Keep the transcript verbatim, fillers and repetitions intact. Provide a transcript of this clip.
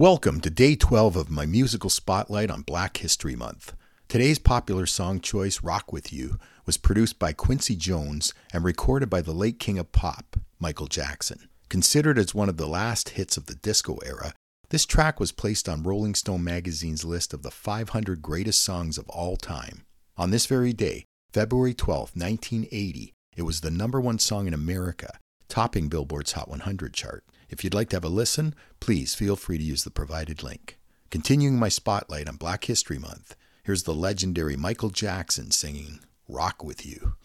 Welcome to day twelve of my musical spotlight on Black History Month. Today's popular song choice, Rock With You, was produced by Quincy Jones and recorded by the late king of pop, Michael Jackson. Considered as one of the last hits of the disco era, this track was placed on Rolling Stone Magazine's list of the five hundred greatest songs of all time. On this very day, February twelfth, nineteen eighty, it was the number one song in America, topping Billboard's Hot one hundred chart. If you'd like to have a listen, please feel free to use the provided link. Continuing my spotlight on Black History Month, here's the legendary Michael Jackson singing Rock With You.